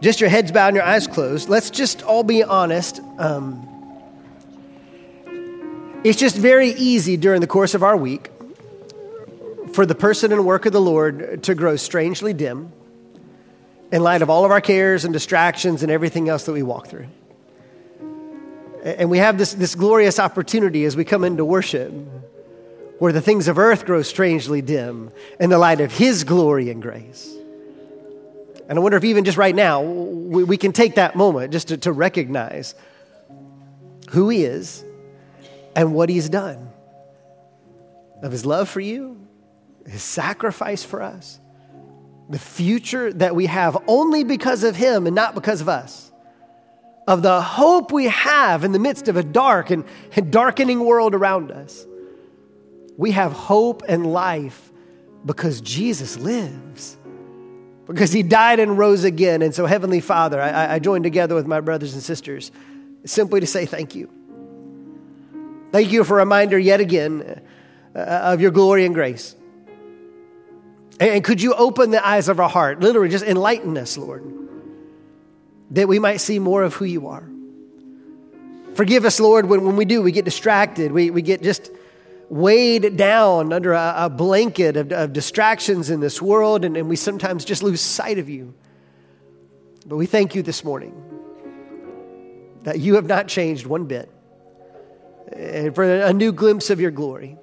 just your heads bowed and your eyes closed, let's just all be honest. It's just very easy during the course of our week for the person and work of the Lord to grow strangely dim in light of all of our cares and distractions and everything else that we walk through. And we have this glorious opportunity as we come into worship where the things of earth grow strangely dim in the light of His glory and grace. And I wonder if even just right now, we can take that moment just to recognize who He is and what He's done, of His love for you, His sacrifice for us, the future that we have only because of Him and not because of us, of the hope we have in the midst of a dark and darkening world around us. We have hope and life because Jesus lives, because He died and rose again. And so, Heavenly Father, I join together with my brothers and sisters simply to say thank you. Thank you for a reminder yet again of your glory and grace. And could you open the eyes of our heart, literally just enlighten us, Lord, that we might see more of who you are. Forgive us, Lord, when we do, we get distracted. We get just weighed down under a blanket of distractions in this world, and we sometimes just lose sight of you. But we thank you this morning that you have not changed one bit, and for a new glimpse of your glory.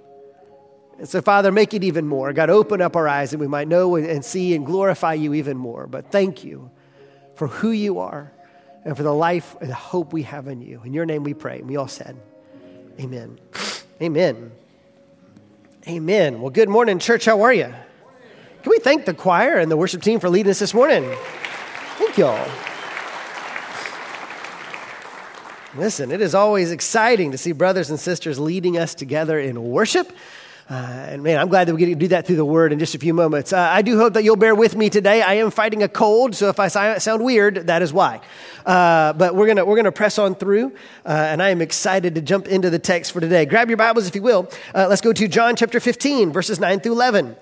And so, Father, make it even more. God, open up our eyes that we might know and see and glorify you even more. But thank you for who you are and for the life and the hope we have in you. In your name we pray. And we all said, amen. Amen. Amen. Well, good morning, church. How are you? Can we thank the choir and the worship team for leading us this morning? Thank y'all. Listen, it is always exciting to see brothers and sisters leading us together in worship. And man, I'm glad that we get to do that through the Word in just a few moments. I do hope that you'll bear with me today. I am fighting a cold, so if I sound weird, that is why. But we're gonna press on through, and I am excited to jump into the text for today. Grab your Bibles if you will. Let's go to John chapter 15, verses 9 through 11.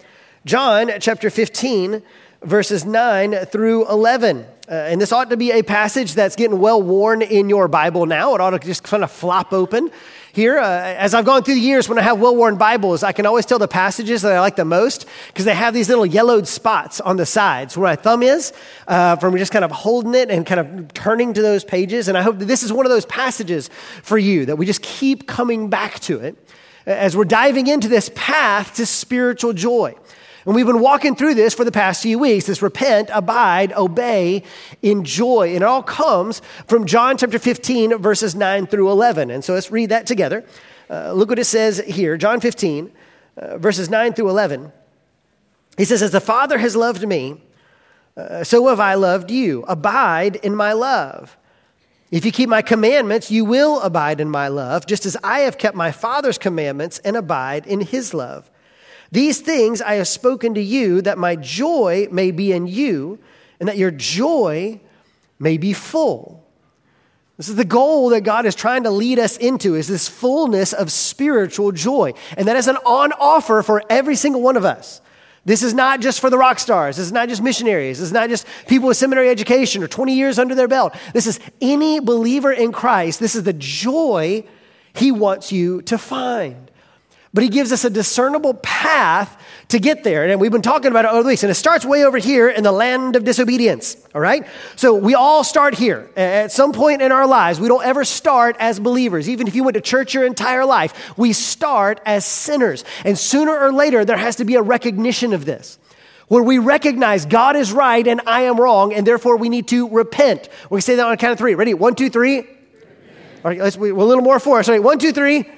John chapter 15, verses 9 through 11. And this ought to be a passage that's getting well worn in your Bible now. It ought to just kind of flop open. Here, as I've gone through the years, when I have well-worn Bibles, I can always tell the passages that I like the most because they have these little yellowed spots on the sides where my thumb is from just kind of holding it and kind of turning to those pages. And I hope that this is one of those passages for you, that we just keep coming back to it as we're diving into this path to spiritual joy. And we've been walking through this for the past few weeks, this repent, abide, obey, enjoy. And it all comes from John chapter 15, verses 9 through 11. And so let's read that together. Look what it says here, John 15, verses 9 through 11. He says, as the Father has loved me, so have I loved you. Abide in my love. If you keep my commandments, you will abide in my love, just as I have kept my Father's commandments and abide in his love. These things I have spoken to you, that my joy may be in you, and that your joy may be full. This is the goal that God is trying to lead us into, is this fullness of spiritual joy. And that is an on-offer for every single one of us. This is not just for the rock stars. This is not just missionaries. This is not just people with seminary education or 20 years under their belt. This is any believer in Christ. This is the joy he wants you to find. But he gives us a discernible path to get there. And we've been talking about it over the weeks. And it starts way over here in the land of disobedience, all right? So we all start here. At some point in our lives, we don't ever start as believers. Even if you went to church your entire life, we start as sinners. And sooner or later, there has to be a recognition of this, where we recognize God is right and I am wrong, and therefore we need to repent. We're going to say that on a count of three. Ready? One, two, three. All right, let's, we're a little more for us. All right, one, two, three.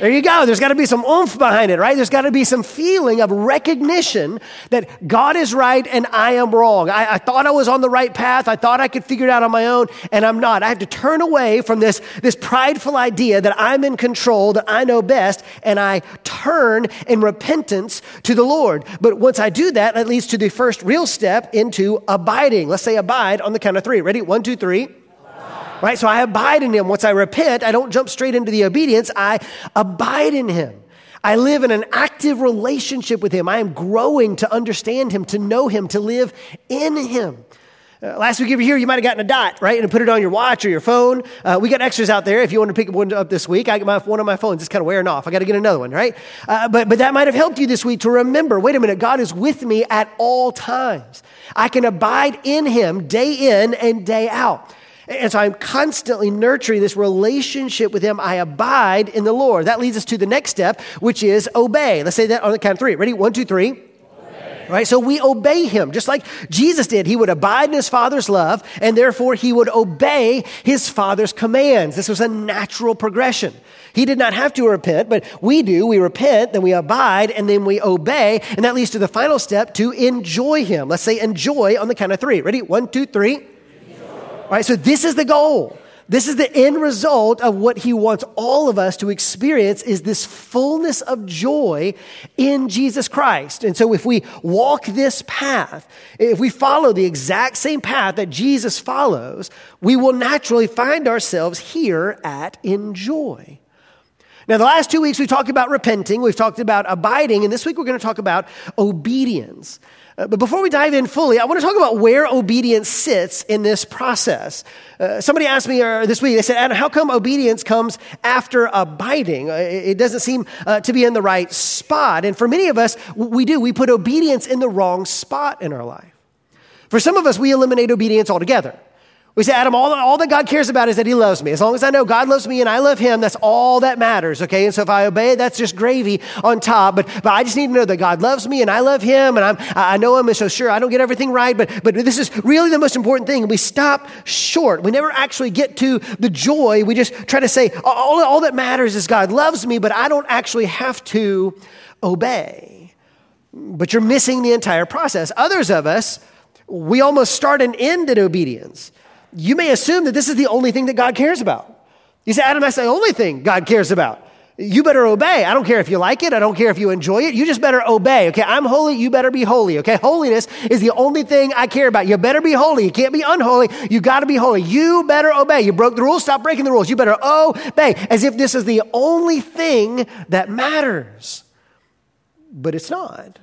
There you go. There's got to be some oomph behind it, right? There's got to be some feeling of recognition that God is right and I am wrong. I thought I was on the right path. I thought I could figure it out on my own, and I'm not. I have to turn away from this prideful idea that I'm in control, that I know best, and I turn in repentance to the Lord. But once I do that, that leads to the first real step into abiding. Let's say abide on the count of three. Ready? One, two, three. Right, so I abide in him. Once I repent, I don't jump straight into the obedience. I abide in him. I live in an active relationship with him. I am growing to understand him, to know him, to live in him. Last week, if you were here, you might have gotten a dot, right? And put it on your watch or your phone. We got extras out there. If you want to pick one up this week, I got one on my phone. It's kind of wearing off. I got to get another one, right? But that might have helped you this week to remember, wait a minute, God is with me at all times. I can abide in him day in and day out. And so I'm constantly nurturing this relationship with him. I abide in the Lord. That leads us to the next step, which is obey. Let's say that on the count of three. Ready? One, two, three. Right? So we obey him, just like Jesus did. He would abide in his Father's love, and therefore he would obey his Father's commands. This was a natural progression. He did not have to repent, but we do. We repent, then we abide, and then we obey. And that leads to the final step, to enjoy him. Let's say enjoy on the count of three. Ready? One, two, three. Enjoy. All right, so this is the goal. This is the end result of what he wants all of us to experience, is this fullness of joy in Jesus Christ. And so if we walk this path, if we follow the exact same path that Jesus follows, we will naturally find ourselves here at enjoy. Now, the last 2 weeks, we talked about repenting, we've talked about abiding, and this week we're going to talk about obedience. But before we dive in fully, I want to talk about where obedience sits in this process. Somebody asked me this week, they said, Adam, how come obedience comes after abiding? It doesn't seem to be in the right spot. And for many of us, we do. We put obedience in the wrong spot in our life. For some of us, we eliminate obedience altogether. We say, Adam, all that God cares about is that he loves me. As long as I know God loves me and I love him, that's all that matters, okay? And so if I obey, that's just gravy on top. But I just need to know that God loves me and I love him and I know him. And so sure, I don't get everything right, but this is really the most important thing. We stop short. We never actually get to the joy. We just try to say, all that matters is God loves me, but I don't actually have to obey. But you're missing the entire process. Others of us, we almost start and end at obedience. You may assume that this is the only thing that God cares about. You say, Adam, that's the only thing God cares about. You better obey. I don't care if you like it. I don't care if you enjoy it. You just better obey, okay? I'm holy. You better be holy, okay? Holiness is the only thing I care about. You better be holy. You can't be unholy. You got to be holy. You better obey. You broke the rules. Stop breaking the rules. You better obey, as if this is the only thing that matters. But it's not.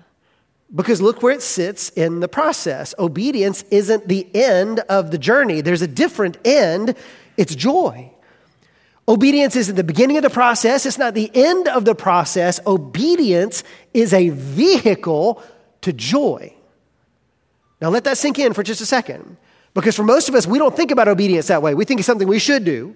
Because look where it sits in the process. Obedience isn't the end of the journey. There's a different end. It's joy. Obedience isn't the beginning of the process. It's not the end of the process. Obedience is a vehicle to joy. Now let that sink in for just a second. Because for most of us, we don't think about obedience that way. We think it's something we should do,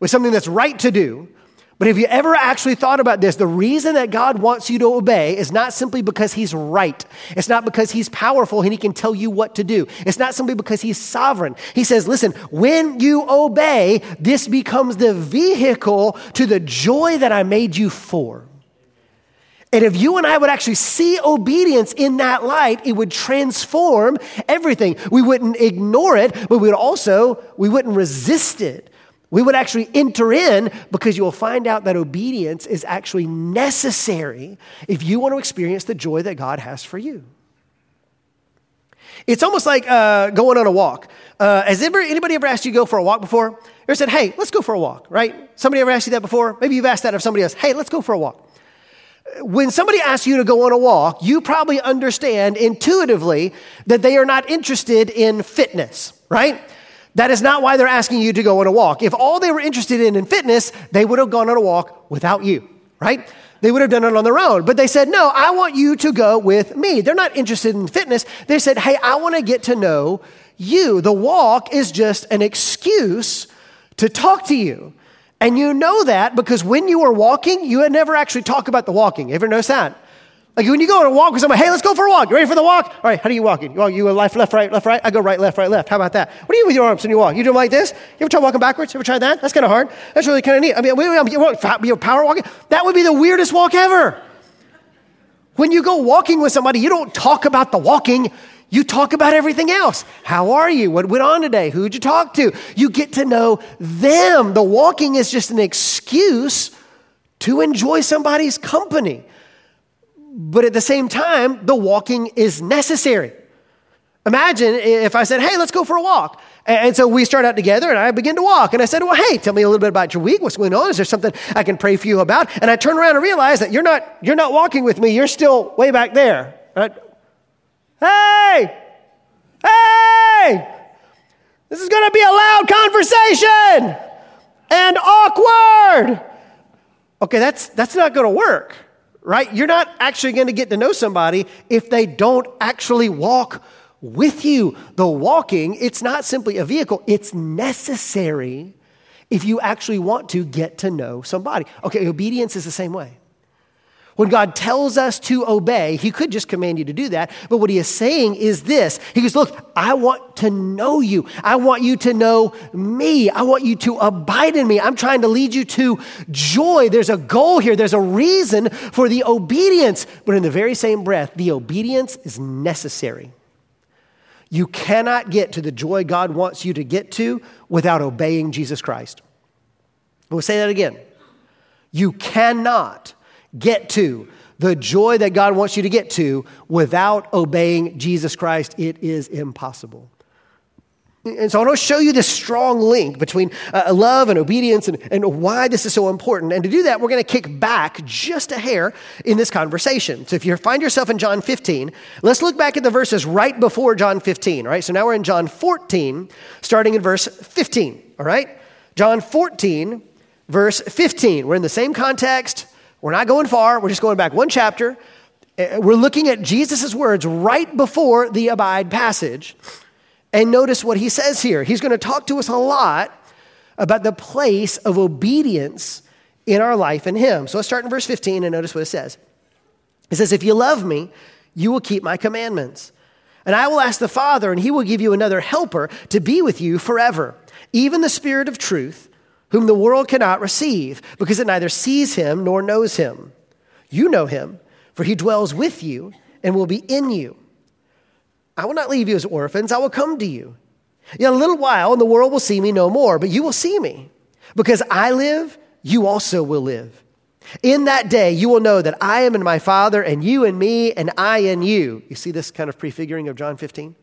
or something that's right to do. But have you ever actually thought about this? The reason that God wants you to obey is not simply because he's right. It's not because he's powerful and he can tell you what to do. It's not simply because he's sovereign. He says, listen, when you obey, this becomes the vehicle to the joy that I made you for. And if you and I would actually see obedience in that light, it would transform everything. We wouldn't ignore it, but we wouldn't resist it. We would actually enter in, because you will find out that obedience is actually necessary if you want to experience the joy that God has for you. It's almost like going on a walk. Has anybody ever asked you to go for a walk before? You ever said, hey, let's go for a walk, right? Somebody ever asked you that before? Maybe you've asked that of somebody else. Hey, let's go for a walk. When somebody asks you to go on a walk, you probably understand intuitively that they are not interested in fitness, right? That is not why they're asking you to go on a walk. If all they were interested in fitness, they would have gone on a walk without you, right? They would have done it on their own. But they said, no, I want you to go with me. They're not interested in fitness. They said, hey, I want to get to know you. The walk is just an excuse to talk to you. And you know that because when you were walking, you had never actually talked about the walking. Ever notice that? Like when you go on a walk with someone, hey, let's go for a walk. You ready for the walk? All right, how do you walk? You go left, right? I go right, left, right, left. How about that? What do you do with your arms when you walk? You do them like this? You ever try walking backwards? Ever tried that? That's kind of hard. That's really kind of neat. I mean, you're power walking? That would be the weirdest walk ever. When you go walking with somebody, you don't talk about the walking. You talk about everything else. How are you? What went on today? Who'd you talk to? You get to know them. The walking is just an excuse to enjoy somebody's company. But at the same time, the walking is necessary. Imagine if I said, hey, let's go for a walk. And so we start out together and I begin to walk. And I said, well, hey, tell me a little bit about your week. What's going on? Is there something I can pray for you about? And I turn around and realize that you're not walking with me. You're still way back there. Right? Hey! This is going to be a loud conversation and awkward. Okay, that's not going to work, right? You're not actually going to get to know somebody if they don't actually walk with you. The walking, it's not simply a vehicle. It's necessary if you actually want to get to know somebody. Okay, obedience is the same way. When God tells us to obey, he could just command you to do that. But what he is saying is this. He goes, look, I want to know you. I want you to know me. I want you to abide in me. I'm trying to lead you to joy. There's a goal here. There's a reason for the obedience. But in the very same breath, the obedience is necessary. You cannot get to the joy God wants you to get to without obeying Jesus Christ. We'll say that again. You cannot get to the joy that God wants you to get to without obeying Jesus Christ. It is impossible. And so I want to show you this strong link between love and obedience and why this is so important. And to do that, we're going to kick back just a hair in this conversation. So if you find yourself in John 15, let's look back at the verses right before John 15, all right? So now we're in John 14, starting in verse 15, all right? John 14, verse 15. We're in the same context. We're not going far. We're just going back one chapter. We're looking at Jesus' words right before the abide passage. And notice what he says here. He's going to talk to us a lot about the place of obedience in our life in him. So let's start in verse 15 and notice what it says. It says, if you love me, you will keep my commandments. And I will ask the Father, and he will give you another helper to be with you forever, even the Spirit of truth, whom the world cannot receive, because it neither sees him nor knows him. You know him, for he dwells with you and will be in you. I will not leave you as orphans. I will come to you. Yet a little while, and the world will see me no more, but you will see me. Because I live, you also will live. In that day, you will know that I am in my Father, and you in me, and I in you. You see this kind of prefiguring of John 15?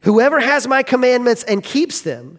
Whoever has my commandments and keeps them,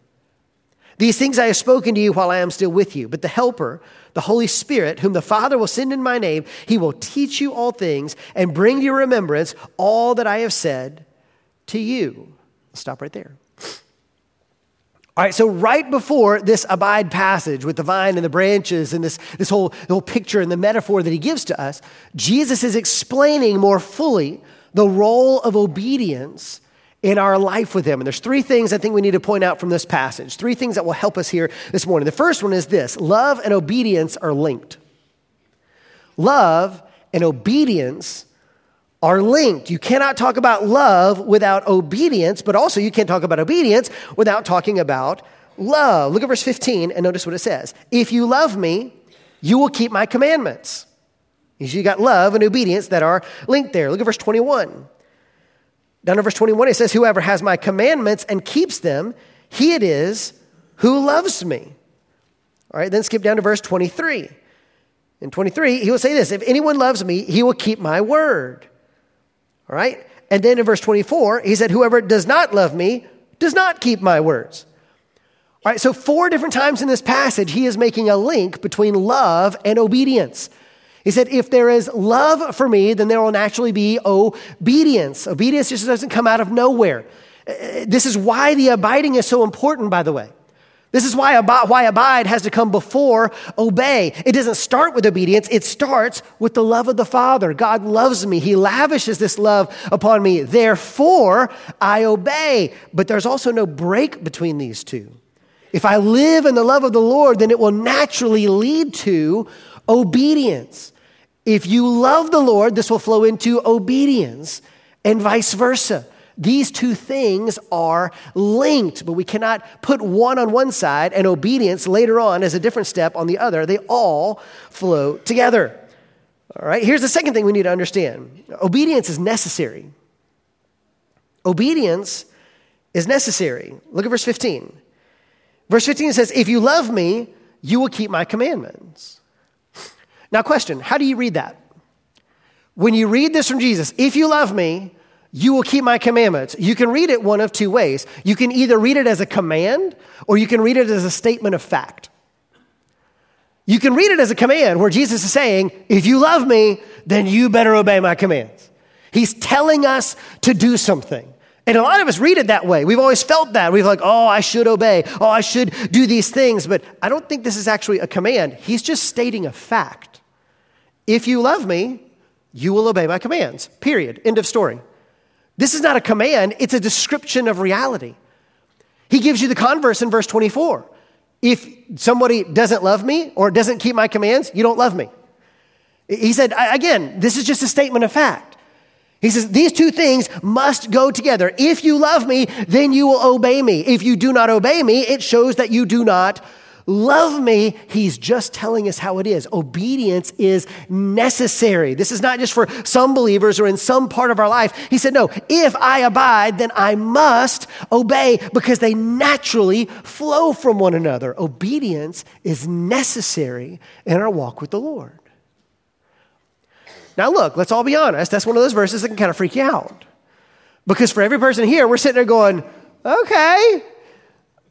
These things I have spoken to you while I am still with you, but the Helper, the Holy Spirit, whom the Father will send in my name, he will teach you all things and bring to your remembrance all that I have said to you. Stop right there. All right, so right before this abide passage with the vine and the branches and this whole picture and the metaphor that he gives to us, Jesus is explaining more fully the role of obedience in our life with him. And there's three things I think we need to point out from this passage, three things that will help us here this morning. The first one is this: love and obedience are linked. Love and obedience are linked. You cannot talk about love without obedience, but also you can't talk about obedience without talking about love. Look at verse 15 and notice what it says. If you love me, you will keep my commandments. You got love and obedience that are linked there. Look at verse 21. Down to verse 21, it says, whoever has my commandments and keeps them, he it is who loves me. All right, then skip down to verse 23. In 23, he will say this: if anyone loves me, he will keep my word. All right? And then in verse 24, he said, whoever does not love me does not keep my words. All right, so four different times in this passage, he is making a link between love and obedience. He said, if there is love for me, then there will naturally be obedience. Obedience just doesn't come out of nowhere. This is why the abiding is so important, by the way. This is why abide has to come before obey. It doesn't start with obedience. It starts with the love of the Father. God loves me. He lavishes this love upon me. Therefore, I obey. But there's also no break between these two. If I live in the love of the Lord, then it will naturally lead to obedience. If you love the Lord, this will flow into obedience and vice versa. These two things are linked, but we cannot put one on one side and obedience later on as a different step on the other. They all flow together. All right, here's the second thing we need to understand. Obedience is necessary. Obedience is necessary. Look at verse 15. Verse 15 says, if you love me, you will keep my commandments. Now question, how do you read that? When you read this from Jesus, if you love me, you will keep my commandments. You can read it one of two ways. You can either read it as a command, or you can read it as a statement of fact. You can read it as a command where Jesus is saying, if you love me, then you better obey my commands. He's telling us to do something. And a lot of us read it that way. We've always felt that. We've like, oh, I should obey. Oh, I should do these things. But I don't think this is actually a command. He's just stating a fact. If you love me, you will obey my commands, period. End of story. This is not a command. It's a description of reality. He gives you the converse in verse 24. If somebody doesn't love me or doesn't keep my commands, you don't love me. He said, again, this is just a statement of fact. He says, these two things must go together. If you love me, then you will obey me. If you do not obey me, it shows that you do not love me. He's just telling us how it is. Obedience is necessary. This is not just for some believers or in some part of our life. He said, no, if I abide, then I must obey because they naturally flow from one another. Obedience is necessary in our walk with the Lord. Now look, let's all be honest. That's one of those verses that can kind of freak you out because for every person here, we're sitting there going, okay,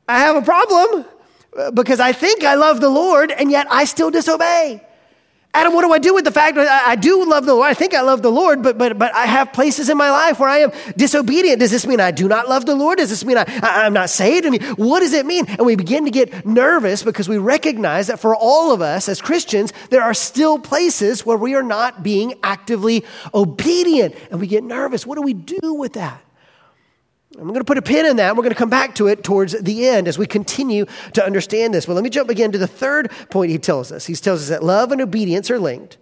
I have a problem. Because I think I love the Lord, and yet I still disobey. Adam, what do I do with the fact that I do love the Lord? I think I love the Lord, but I have places in my life where I am disobedient. Does this mean I do not love the Lord? Does this mean I'm not saved? I mean, what does it mean? And we begin to get nervous because we recognize that for all of us as Christians, there are still places where we are not being actively obedient, and we get nervous. What do we do with that? I'm going to put a pin in that. We're going to come back to it towards the end as we continue to understand this. But let me jump again to the third point he tells us. He tells us that love and obedience are linked,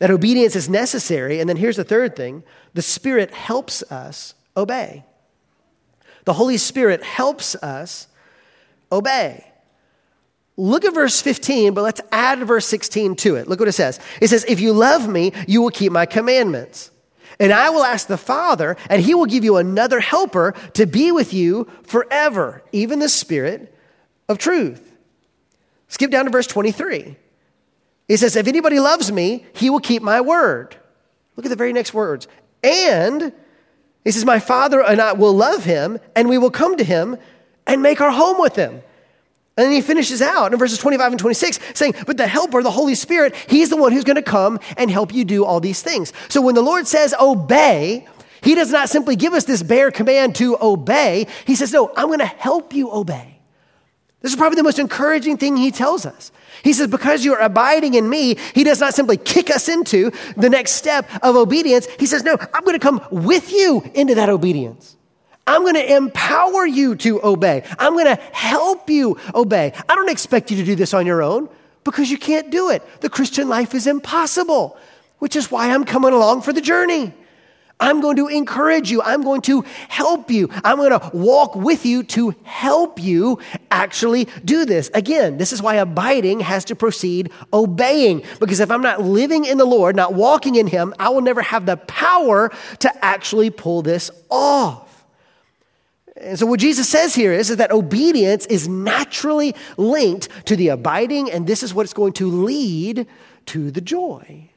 that obedience is necessary. And then here's the third thing. The Spirit helps us obey. The Holy Spirit helps us obey. Look at verse 15, but let's add verse 16 to it. Look what it says. It says, if you love me, you will keep my commandments. And I will ask the Father, and he will give you another helper to be with you forever, even the Spirit of truth. Skip down to verse 23. He says, if anybody loves me, he will keep my word. Look at the very next words. And he says, my Father and I will love him, and we will come to him and make our home with him. And then he finishes out in verses 25 and 26 saying, but the helper, the Holy Spirit, he's the one who's going to come and help you do all these things. So when the Lord says obey, he does not simply give us this bare command to obey. He says, no, I'm going to help you obey. This is probably the most encouraging thing he tells us. He says, because you are abiding in me, he does not simply kick us into the next step of obedience. He says, no, I'm going to come with you into that obedience. I'm going to empower you to obey. I'm going to help you obey. I don't expect you to do this on your own because you can't do it. The Christian life is impossible, which is why I'm coming along for the journey. I'm going to encourage you. I'm going to help you. I'm going to walk with you to help you actually do this. Again, this is why abiding has to precede obeying, because if I'm not living in the Lord, not walking in him, I will never have the power to actually pull this off. And so what Jesus says here is that obedience is naturally linked to the abiding, and this is what's going to lead to the joy.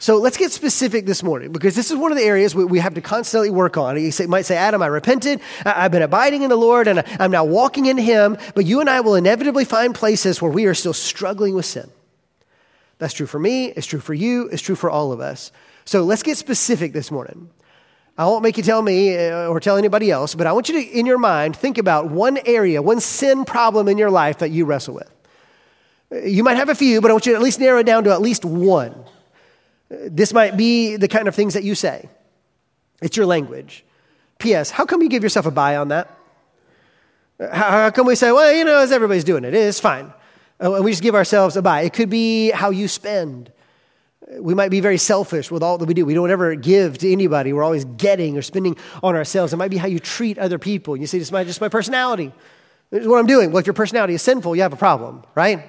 So let's get specific this morning, because this is one of the areas we have to constantly work on. You might say, Adam, I repented, I've been abiding in the Lord, and I'm now walking in him, but you and I will inevitably find places where we are still struggling with sin. That's true for me, it's true for you, it's true for all of us. So let's get specific this morning. I won't make you tell me or tell anybody else, but I want you to, in your mind, think about one area, one sin problem in your life that you wrestle with. You might have a few, but I want you to at least narrow it down to at least one. This might be the kind of things that you say. It's your language. P.S., how come you give yourself a buy on that? How come we say, well, you know, as everybody's doing it, it's fine. And we just give ourselves a buy. It could be how you spend. We might be very selfish with all that we do. We don't ever give to anybody. We're always getting or spending on ourselves. It might be how you treat other people. You say, this is just my personality. This is what I'm doing. Well, if your personality is sinful, you have a problem, right?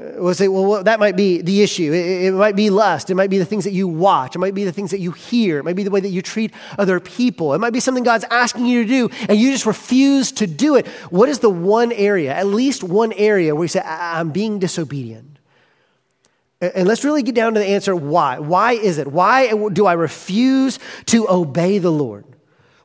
We'll say, well, that might be the issue. It might be lust. It might be the things that you watch. It might be the things that you hear. It might be the way that you treat other people. It might be something God's asking you to do, and you just refuse to do it. What is the one area, at least one area, where you say, I'm being disobedient? And let's really get down to the answer, why? Why is it? Why do I refuse to obey the Lord?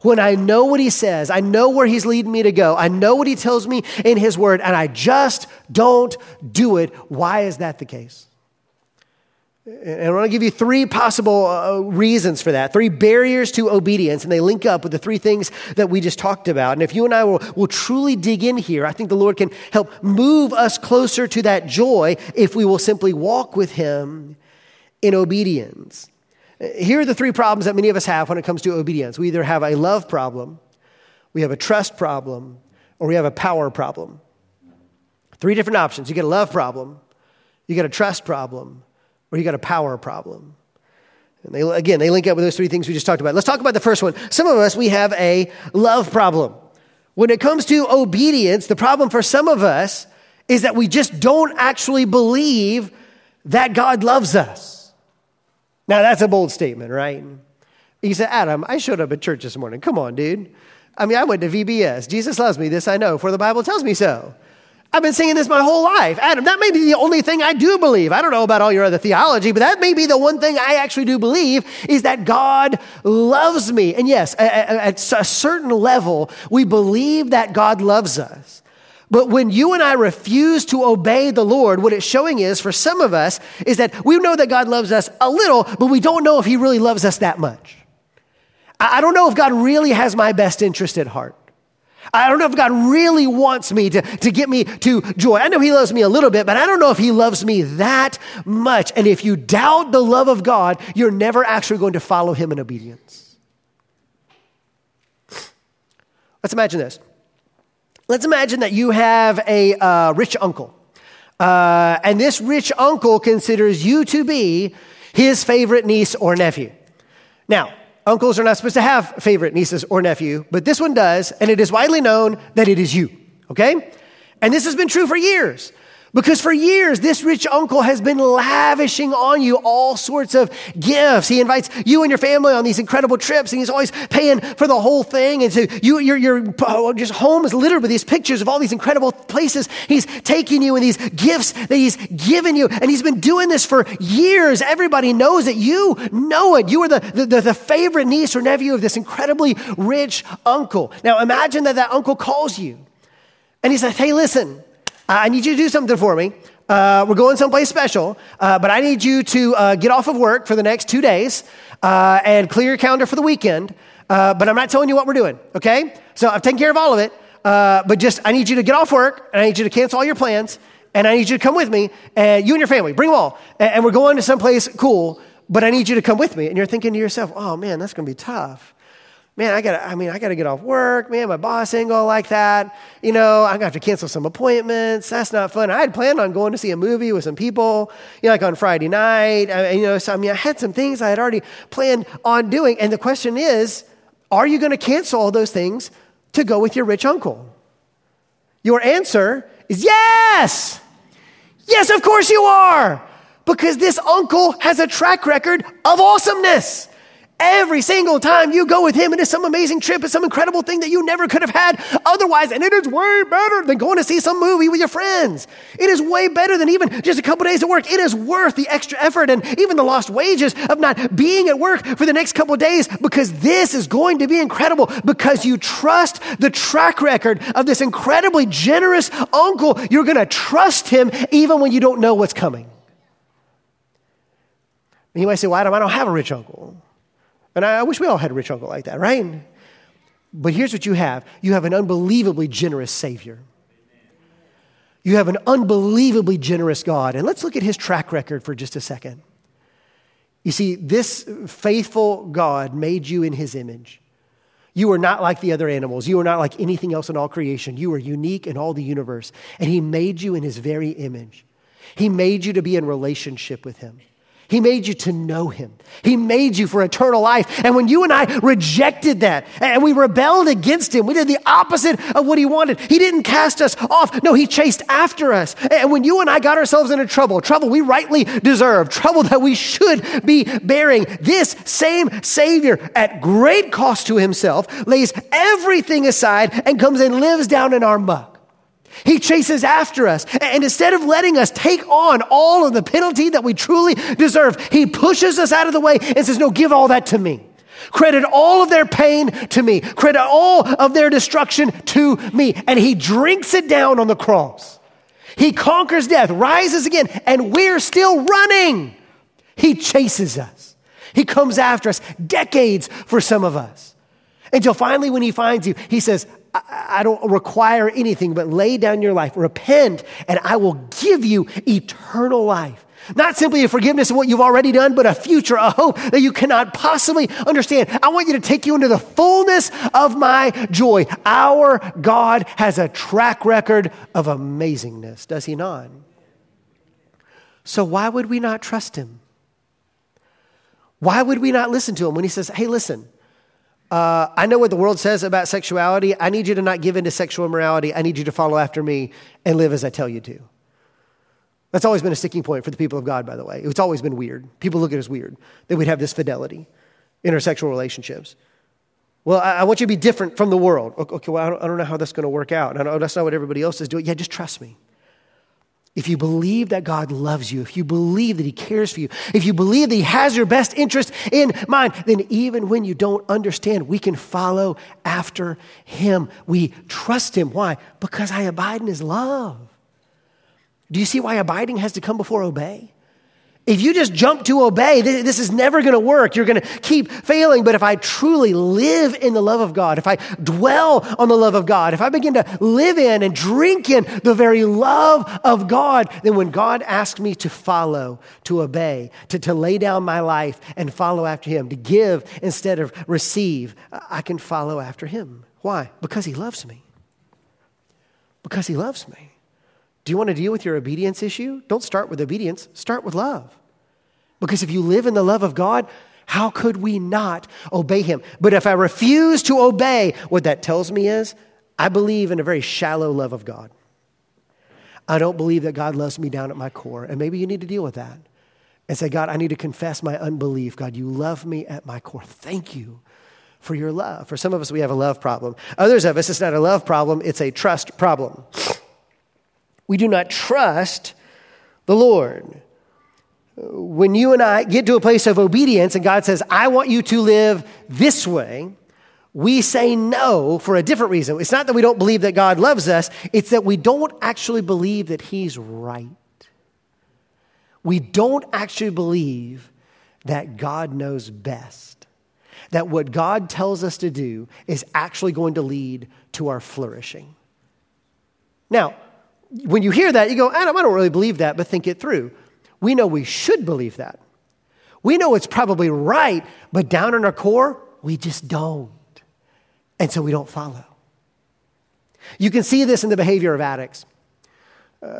When I know what he says, I know where he's leading me to go, I know what he tells me in his word, and I just don't do it. Why is that the case? And I want to give you three possible reasons for that, three barriers to obedience, and they link up with the three things that we just talked about. And if you and I will truly dig in here, I think the Lord can help move us closer to that joy if we will simply walk with him in obedience. Here are the three problems that many of us have when it comes to obedience. We either have a love problem, we have a trust problem, or we have a power problem. Three different options. You get a love problem, you get a trust problem, or you got a power problem. And they link up with those three things we just talked about. Let's talk about the first one. Some of us, we have a love problem. When it comes to obedience, the problem for some of us is that we just don't actually believe that God loves us. Now, that's a bold statement, right? You say, Adam, I showed up at church this morning. Come on, dude. I mean, I went to VBS. Jesus loves me. This I know, for the Bible tells me so. I've been singing this my whole life. Adam, that may be the only thing I do believe. I don't know about all your other theology, but that may be the one thing I actually do believe is that God loves me. And yes, at a certain level, we believe that God loves us. But when you and I refuse to obey the Lord, what it's showing is for some of us is that we know that God loves us a little, but we don't know if he really loves us that much. I don't know if God really has my best interest at heart. I don't know if God really wants me to get me to joy. I know he loves me a little bit, but I don't know if he loves me that much. And if you doubt the love of God, you're never actually going to follow him in obedience. Let's imagine this. Let's imagine that you have a rich uncle. And this rich uncle considers you to be his favorite niece or nephew. Now, uncles are not supposed to have favorite nieces or nephew, but this one does, and it is widely known that it is you, okay? And this has been true for years, because for years, this rich uncle has been lavishing on you all sorts of gifts. He invites you and your family on these incredible trips, and he's always paying for the whole thing. And so your just home is littered with these pictures of all these incredible places he's taking you and these gifts that he's given you. And he's been doing this for years. Everybody knows it. You know it. You are the favorite niece or nephew of this incredibly rich uncle. Now imagine that uncle calls you, and he says, hey, listen, I need you to do something for me. We're going someplace special, but I need you to get off of work for the next 2 days and clear your calendar for the weekend, but I'm not telling you what we're doing, okay? So I've taken care of all of it, but just I need you to get off work, and I need you to cancel all your plans, and I need you to come with me, and you and your family, bring them all, and we're going to someplace cool, but I need you to come with me. And you're thinking to yourself, oh, man, that's going to be tough. Man, I gotta get off work. Man, my boss ain't gonna like that. You know, I'm gonna have to cancel some appointments. That's not fun. I had planned on going to see a movie with some people, you know, like on Friday night. I had some things I had already planned on doing. And the question is, are you gonna cancel all those things to go with your rich uncle? Your answer is yes. Yes, of course you are. Because this uncle has a track record of awesomeness. Every single time you go with him, it is some amazing trip. It's some incredible thing that you never could have had otherwise. And it is way better than going to see some movie with your friends. It is way better than even just a couple days of work. It is worth the extra effort and even the lost wages of not being at work for the next couple days, because this is going to be incredible, because you trust the track record of this incredibly generous uncle. You're going to trust him even when you don't know what's coming. And you might say, well, Adam, I don't have a rich uncle. And I wish we all had a rich uncle like that, right? But here's what you have. You have an unbelievably generous Savior. You have an unbelievably generous God. And let's look at his track record for just a second. You see, this faithful God made you in his image. You are not like the other animals. You are not like anything else in all creation. You are unique in all the universe. And he made you in his very image. He made you to be in relationship with him. He made you to know him. He made you for eternal life. And when you and I rejected that and we rebelled against him, we did the opposite of what he wanted. He didn't cast us off. No, he chased after us. And when you and I got ourselves into trouble we rightly deserve, trouble that we should be bearing, this same Savior, at great cost to himself, lays everything aside and comes and lives down in our muck. He chases after us, and instead of letting us take on all of the penalty that we truly deserve, he pushes us out of the way and says, no, give all that to me. Credit all of their pain to me. Credit all of their destruction to me. And he drinks it down on the cross. He conquers death, rises again, and we're still running. He chases us. He comes after us, decades for some of us. Until finally when he finds you, he says, I don't require anything, but lay down your life, repent, and I will give you eternal life. Not simply a forgiveness of what you've already done, but a future, a hope that you cannot possibly understand. I want you to take you into the fullness of my joy. Our God has a track record of amazingness, does he not? So why would we not trust him? Why would we not listen to him when he says, hey, listen, I know what the world says about sexuality. I need you to not give in to sexual immorality. I need you to follow after me and live as I tell you to. That's always been a sticking point for the people of God, by the way. It's always been weird. People look at it as weird that we'd have this fidelity in our sexual relationships. Well, I want you to be different from the world. Okay, well, I don't know how that's going to work out. And I know that's not what everybody else is doing. Yeah, just trust me. If you believe that God loves you, if you believe that he cares for you, if you believe that he has your best interest in mind, then even when you don't understand, we can follow after him. We trust him. Why? Because I abide in his love. Do you see why abiding has to come before obey? If you just jump to obey, this is never going to work. You're going to keep failing. But if I truly live in the love of God, if I dwell on the love of God, if I begin to live in and drink in the very love of God, then when God asks me to follow, to obey, to lay down my life and follow after him, to give instead of receive, I can follow after him. Why? Because he loves me. Because he loves me. Do you want to deal with your obedience issue? Don't start with obedience. Start with love. Because if you live in the love of God, how could we not obey him? But if I refuse to obey, what that tells me is I believe in a very shallow love of God. I don't believe that God loves me down at my core. And maybe you need to deal with that and say, God, I need to confess my unbelief. God, you love me at my core. Thank you for your love. For some of us, we have a love problem. Others of us, it's not a love problem. It's a trust problem. We do not trust the Lord. When you and I get to a place of obedience and God says, I want you to live this way, we say no for a different reason. It's not that we don't believe that God loves us. It's that we don't actually believe that he's right. We don't actually believe that God knows best, that what God tells us to do is actually going to lead to our flourishing. Now, when you hear that, you go, Adam, I don't really believe that, but think it through. We know we should believe that. We know it's probably right, but down in our core, we just don't. And so we don't follow. You can see this in the behavior of addicts.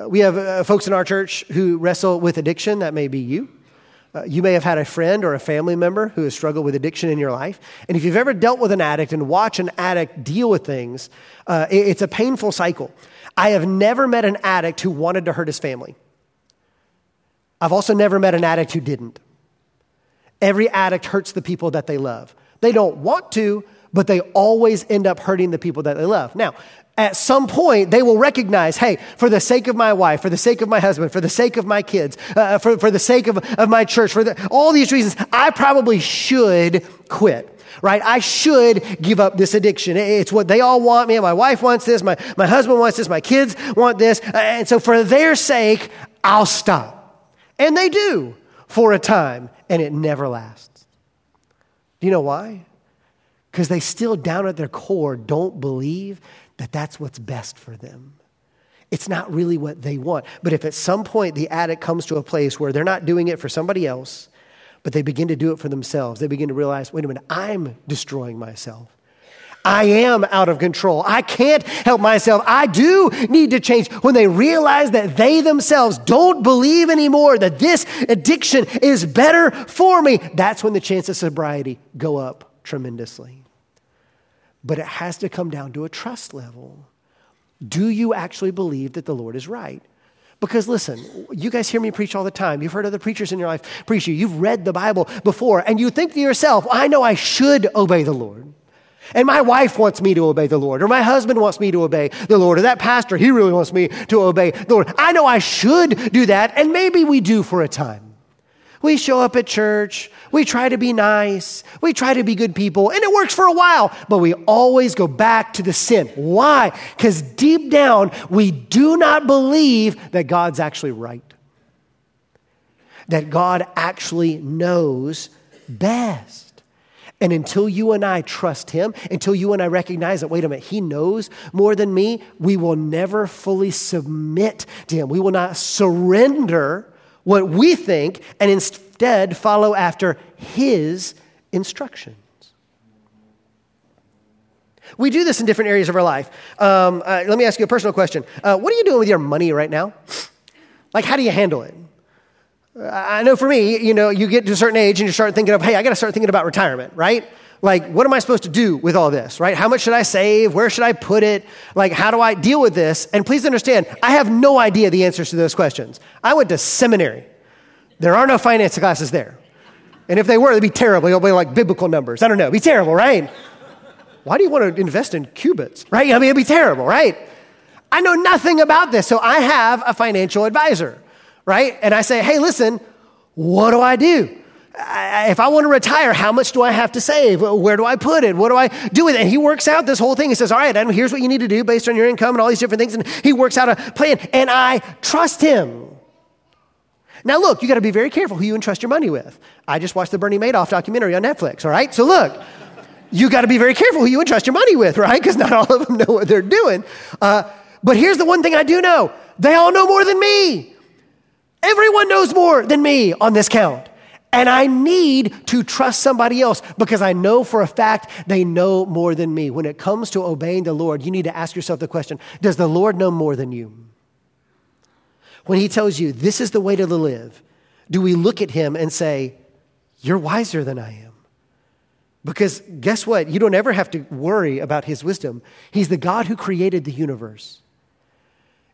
We have folks in our church who wrestle with addiction. That may be you. You may have had a friend or a family member who has struggled with addiction in your life. And if you've ever dealt with an addict and watch an addict deal with things, it's a painful cycle. I have never met an addict who wanted to hurt his family. I've also never met an addict who didn't. Every addict hurts the people that they love. They don't want to, but they always end up hurting the people that they love. Now, at some point, they will recognize, hey, for the sake of my wife, for the sake of my husband, for the sake of my kids, for the sake of my church, all these reasons, I probably should quit. Right? I should give up this addiction. It's what they all want. Man, my wife wants this. My husband wants this. My kids want this. And so for their sake, I'll stop. And they do for a time, and it never lasts. Do you know why? Because they still down at their core don't believe that that's what's best for them. It's not really what they want. But if at some point the addict comes to a place where they're not doing it for somebody else, but they begin to do it for themselves. They begin to realize, wait a minute, I'm destroying myself. I am out of control. I can't help myself. I do need to change. When they realize that they themselves don't believe anymore that this addiction is better for me, that's when the chances of sobriety go up tremendously. But it has to come down to a trust level. Do you actually believe that the Lord is right? Because listen, you guys hear me preach all the time. You've heard other preachers in your life preach you. You've read the Bible before, and you think to yourself, I know I should obey the Lord. And my wife wants me to obey the Lord, or my husband wants me to obey the Lord, or that pastor, he really wants me to obey the Lord. I know I should do that, and maybe we do for a time. We show up at church, we try to be nice, we try to be good people, and it works for a while, but we always go back to the sin. Why? Because deep down, we do not believe that God's actually right, that God actually knows best. And until you and I trust him, until you and I recognize that, wait a minute, he knows more than me, we will never fully submit to him. We will not surrender what we think and instead follow after his instructions. We do this in different areas of our life. Let me ask you a personal question. What are you doing with your money right now? Like, how do you handle it? I know for me, you get to a certain age and you start thinking of, hey, I got to start thinking about retirement, right? Like, what am I supposed to do with all this, right? How much should I save? Where should I put it? Like, how do I deal with this? And please understand, I have no idea the answers to those questions. I went to seminary. There are no finance classes there. And if they were, it'd be terrible. It'll be like biblical numbers. I don't know. It'd be terrible, right? Why do you want to invest in cubits, right? I mean, it'd be terrible, right? I know nothing about this. So I have a financial advisor. Right? And I say, hey, listen, what do? If I want to retire, how much do I have to save? Where do I put it? What do I do with it? And he works out this whole thing. He says, all right, Adam, here's what you need to do based on your income and all these different things. And he works out a plan. And I trust him. Now, look, you got to be very careful who you entrust your money with. I just watched the Bernie Madoff documentary on Netflix. All right? So look, you got to be very careful who you entrust your money with, right? Because not all of them know what they're doing. But here's the one thing I do know. They all know more than me. Everyone knows more than me on this count. And I need to trust somebody else because I know for a fact they know more than me. When it comes to obeying the Lord, you need to ask yourself the question, does the Lord know more than you? When he tells you this is the way to live, do we look at him and say, you're wiser than I am? Because guess what? You don't ever have to worry about his wisdom. He's the God who created the universe.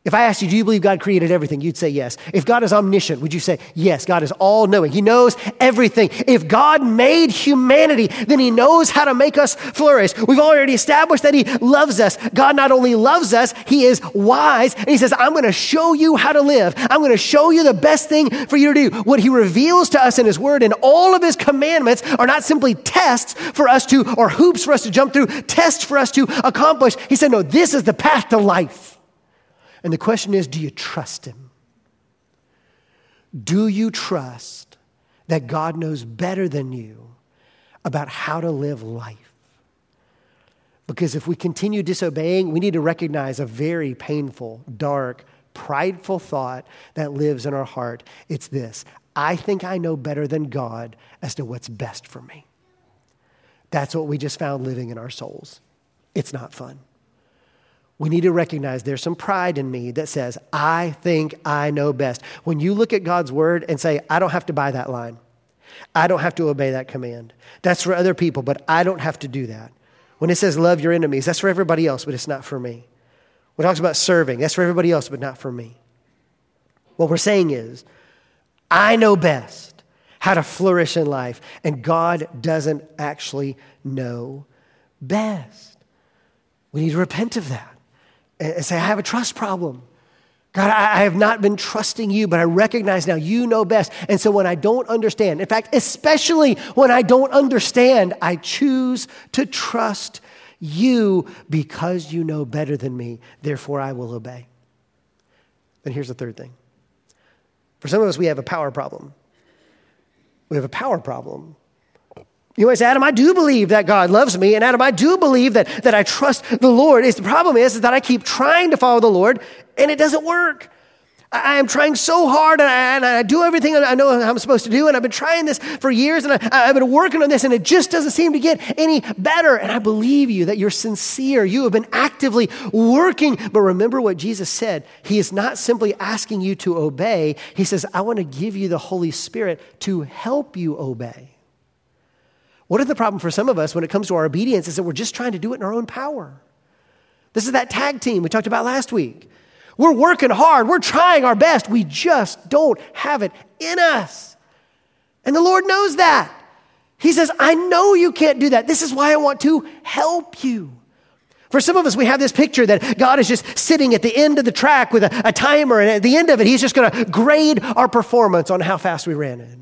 If I asked you, do you believe God created everything? You'd say yes. If God is omniscient, would you say, yes, God is all-knowing. He knows everything. If God made humanity, then he knows how to make us flourish. We've already established that he loves us. God not only loves us, he is wise. And he says, I'm going to show you how to live. I'm going to show you the best thing for you to do. What he reveals to us in his word and all of his commandments are not simply tests for us to, or hoops for us to jump through, tests for us to accomplish. He said, no, this is the path to life. And the question is, do you trust him? Do you trust that God knows better than you about how to live life? Because if we continue disobeying, we need to recognize a very painful, dark, prideful thought that lives in our heart. It's this: I think I know better than God as to what's best for me. That's what we just found living in our souls. It's not fun. We need to recognize there's some pride in me that says, I think I know best. When you look at God's word and say, I don't have to buy that line. I don't have to obey that command. That's for other people, but I don't have to do that. When it says love your enemies, that's for everybody else, but it's not for me. When it talks about serving, that's for everybody else, but not for me. What we're saying is, I know best how to flourish in life, and God doesn't actually know best. We need to repent of that. And say, I have a trust problem. God, I have not been trusting you, but I recognize now you know best. And so when I don't understand, in fact, especially when I don't understand, I choose to trust you because you know better than me. Therefore, I will obey. And here's the third thing. For some of us, we have a power problem. We have a power problem. You always say, Adam, I do believe that God loves me. And Adam, I do believe that I trust the Lord. The problem is that I keep trying to follow the Lord and it doesn't work. I am trying so hard, and I do everything I know I'm supposed to do, and I've been trying this for years, and I've been working on this, and it just doesn't seem to get any better. And I believe you that you're sincere. You have been actively working. But remember what Jesus said. He is not simply asking you to obey. He says, I want to give you the Holy Spirit to help you obey. What is the problem for some of us when it comes to our obedience is that we're just trying to do it in our own power. This is that tag team we talked about last week. We're working hard. We're trying our best. We just don't have it in us. And the Lord knows that. He says, I know you can't do that. This is why I want to help you. For some of us, we have this picture that God is just sitting at the end of the track with a timer, and at the end of it, he's just going to grade our performance on how fast we ran it.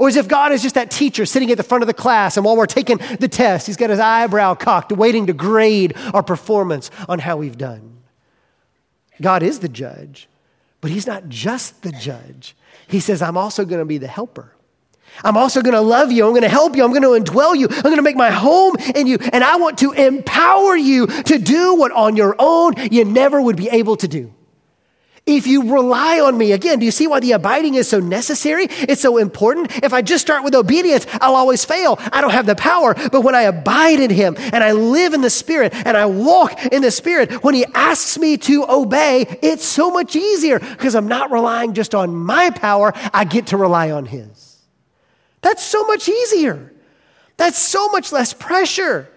Or as if God is just that teacher sitting at the front of the class, and while we're taking the test, he's got his eyebrow cocked, waiting to grade our performance on how we've done. God is the judge, but he's not just the judge. He says, I'm also going to be the helper. I'm also going to love you. I'm going to help you. I'm going to indwell you. I'm going to make my home in you. And I want to empower you to do what on your own you never would be able to do. If you rely on me, again, do you see why the abiding is so necessary? It's so important. If I just start with obedience, I'll always fail. I don't have the power. But when I abide in him and I live in the Spirit and I walk in the Spirit, when he asks me to obey, it's so much easier because I'm not relying just on my power. I get to rely on his. That's so much easier. That's so much less pressure.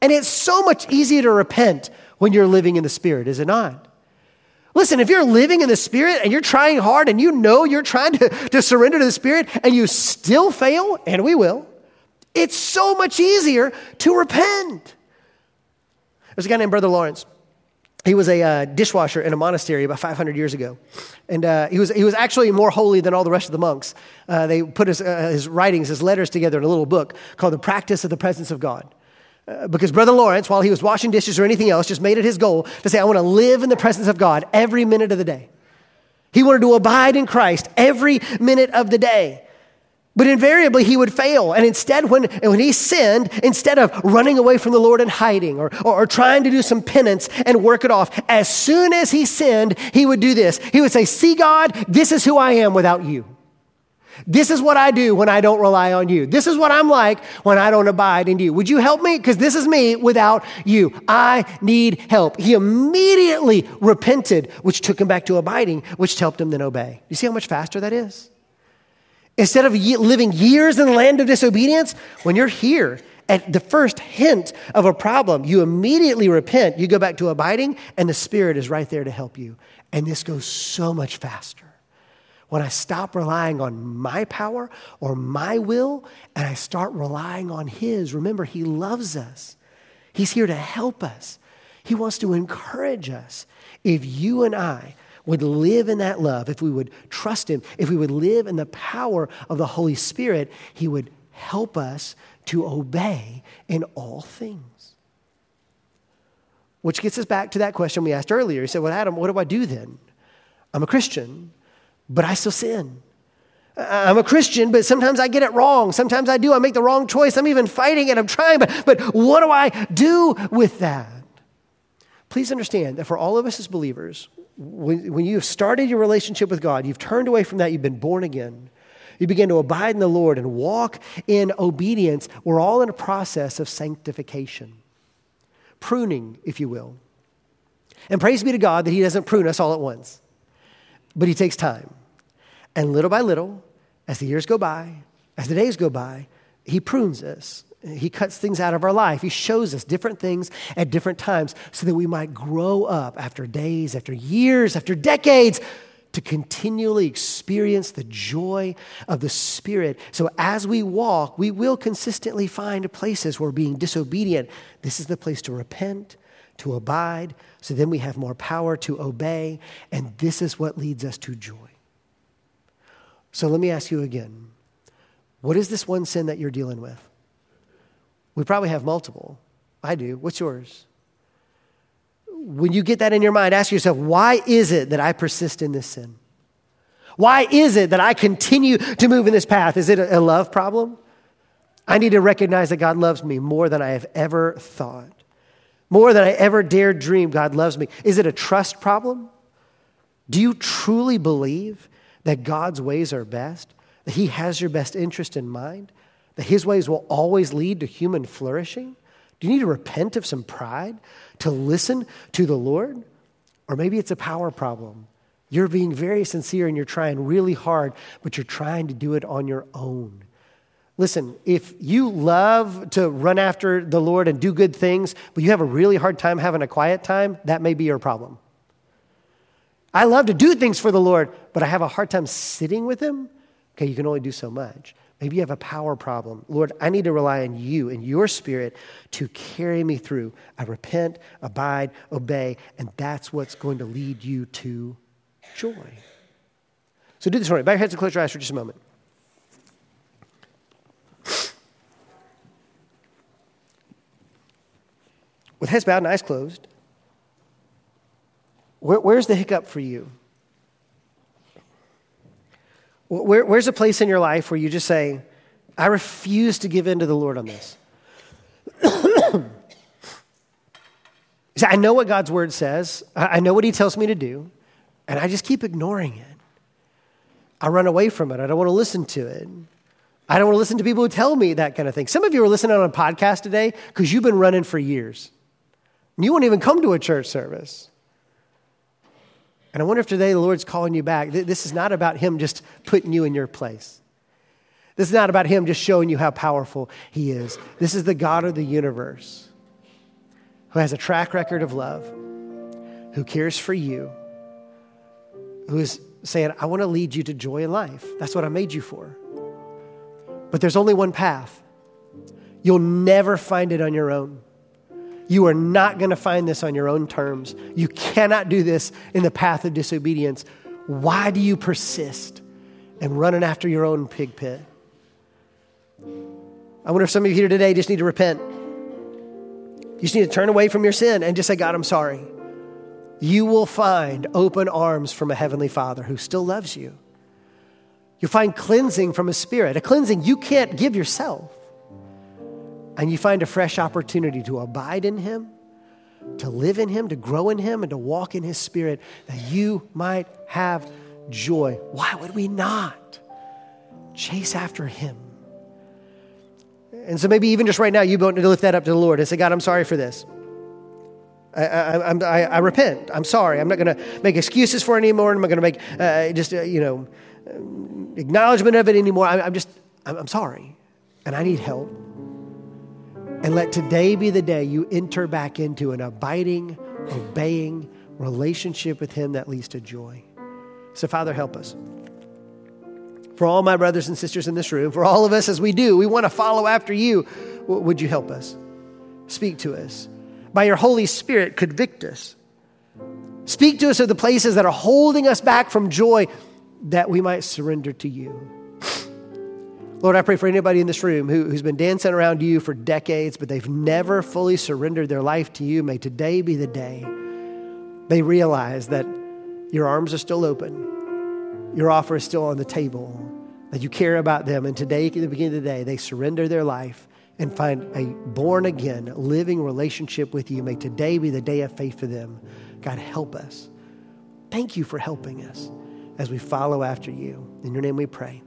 And it's so much easier to repent when you're living in the Spirit, is it not? Listen, if you're living in the Spirit and you're trying hard and you know you're trying to surrender to the Spirit and you still fail, and we will, it's so much easier to repent. There's a guy named Brother Lawrence. He was a dishwasher in a monastery about 500 years ago. And he was actually more holy than all the rest of the monks. They put his writings, his letters together in a little book called The Practice of the Presence of God. Because Brother Lawrence, while he was washing dishes or anything else, just made it his goal to say, I want to live in the presence of God every minute of the day. He wanted to abide in Christ every minute of the day. But invariably, he would fail. And instead, when he sinned, instead of running away from the Lord and hiding or trying to do some penance and work it off, as soon as he sinned, he would do this. He would say, see, God, this is who I am without you. This is what I do when I don't rely on you. This is what I'm like when I don't abide in you. Would you help me? Because this is me without you. I need help. He immediately repented, which took him back to abiding, which helped him then obey. You see how much faster that is? Instead of living years in the land of disobedience, when you're here at the first hint of a problem, you immediately repent. You go back to abiding, and the Spirit is right there to help you. And this goes so much faster. When I stop relying on my power or my will, and I start relying on his. Remember, he loves us. He's here to help us. He wants to encourage us. If you and I would live in that love, if we would trust him, if we would live in the power of the Holy Spirit, he would help us to obey in all things. Which gets us back to that question we asked earlier. He said, well, Adam, what do I do then? I'm a Christian, but I still sin. I'm a Christian, but sometimes I get it wrong. Sometimes I do. I make the wrong choice. I'm even fighting it. I'm trying, but what do I do with that? Please understand that for all of us as believers, when you have started your relationship with God, you've turned away from that, you've been born again. You begin to abide in the Lord and walk in obedience. We're all in a process of sanctification, pruning, if you will. And praise be to God that he doesn't prune us all at once, but he takes time. And little by little, as the years go by, as the days go by, he prunes us. He cuts things out of our life. He shows us different things at different times so that we might grow up after days, after years, after decades to continually experience the joy of the Spirit. So as we walk, we will consistently find places where we're being disobedient. This is the place to repent, to abide, so then we have more power to obey, and this is what leads us to joy. So let me ask you again, what is this one sin that you're dealing with? We probably have multiple. I do. What's yours? When you get that in your mind, ask yourself, why is it that I persist in this sin? Why is it that I continue to move in this path? Is it a love problem? I need to recognize that God loves me more than I have ever thought. More than I ever dared dream, God loves me. Is it a trust problem? Do you truly believe that God's ways are best? That He has your best interest in mind? That His ways will always lead to human flourishing? Do you need to repent of some pride to listen to the Lord? Or maybe it's a power problem. You're being very sincere and you're trying really hard, but you're trying to do it on your own. Listen, if you love to run after the Lord and do good things, but you have a really hard time having a quiet time, that may be your problem. I love to do things for the Lord, but I have a hard time sitting with Him. Okay, you can only do so much. Maybe you have a power problem. Lord, I need to rely on You and Your Spirit to carry me through. I repent, abide, obey, and that's what's going to lead you to joy. So do this for me. Bow your heads and close your eyes for just a moment. With heads bowed and eyes closed, where's the hiccup for you? Where's a place in your life where you just say, I refuse to give in to the Lord on this? See, I know what God's word says. I know what He tells me to do. And I just keep ignoring it. I run away from it. I don't want to listen to it. I don't want to listen to people who tell me that kind of thing. Some of you are listening on a podcast today because you've been running for years. And you won't even come to a church service. And I wonder if today the Lord's calling you back. This is not about Him just putting you in your place. This is not about Him just showing you how powerful He is. This is the God of the universe who has a track record of love, who cares for you, who is saying, I want to lead you to joy in life. That's what I made you for. But there's only one path. You'll never find it on your own. You are not going to find this on your own terms. You cannot do this in the path of disobedience. Why do you persist in running after your own pig pit? I wonder if some of you here today just need to repent. You just need to turn away from your sin and just say, God, I'm sorry. You will find open arms from a heavenly Father who still loves you. You'll find cleansing from His Spirit, a cleansing you can't give yourself. And you find a fresh opportunity to abide in Him, to live in Him, to grow in Him, and to walk in His Spirit that you might have joy. Why would we not chase after Him? And so maybe even just right now, you want to lift that up to the Lord and say, God, I'm sorry for this. I repent. I'm sorry. I'm not going to make excuses for it anymore. I'm not going to make acknowledgement of it anymore. I'm sorry. And I need help. And let today be the day you enter back into an abiding, obeying relationship with Him that leads to joy. So, Father, help us. For all my brothers and sisters in this room, for all of us as we do, we want to follow after You. Would You help us? Speak to us. By Your Holy Spirit, convict us. Speak to us of the places that are holding us back from joy that we might surrender to You. Lord, I pray for anybody in this room who's been dancing around You for decades, but they've never fully surrendered their life to You. May today be the day they realize that Your arms are still open. Your offer is still on the table, that You care about them. And today, at the beginning of the day, they surrender their life and find a born-again, living relationship with You. May today be the day of faith for them. God, help us. Thank You for helping us as we follow after You. In Your name we pray.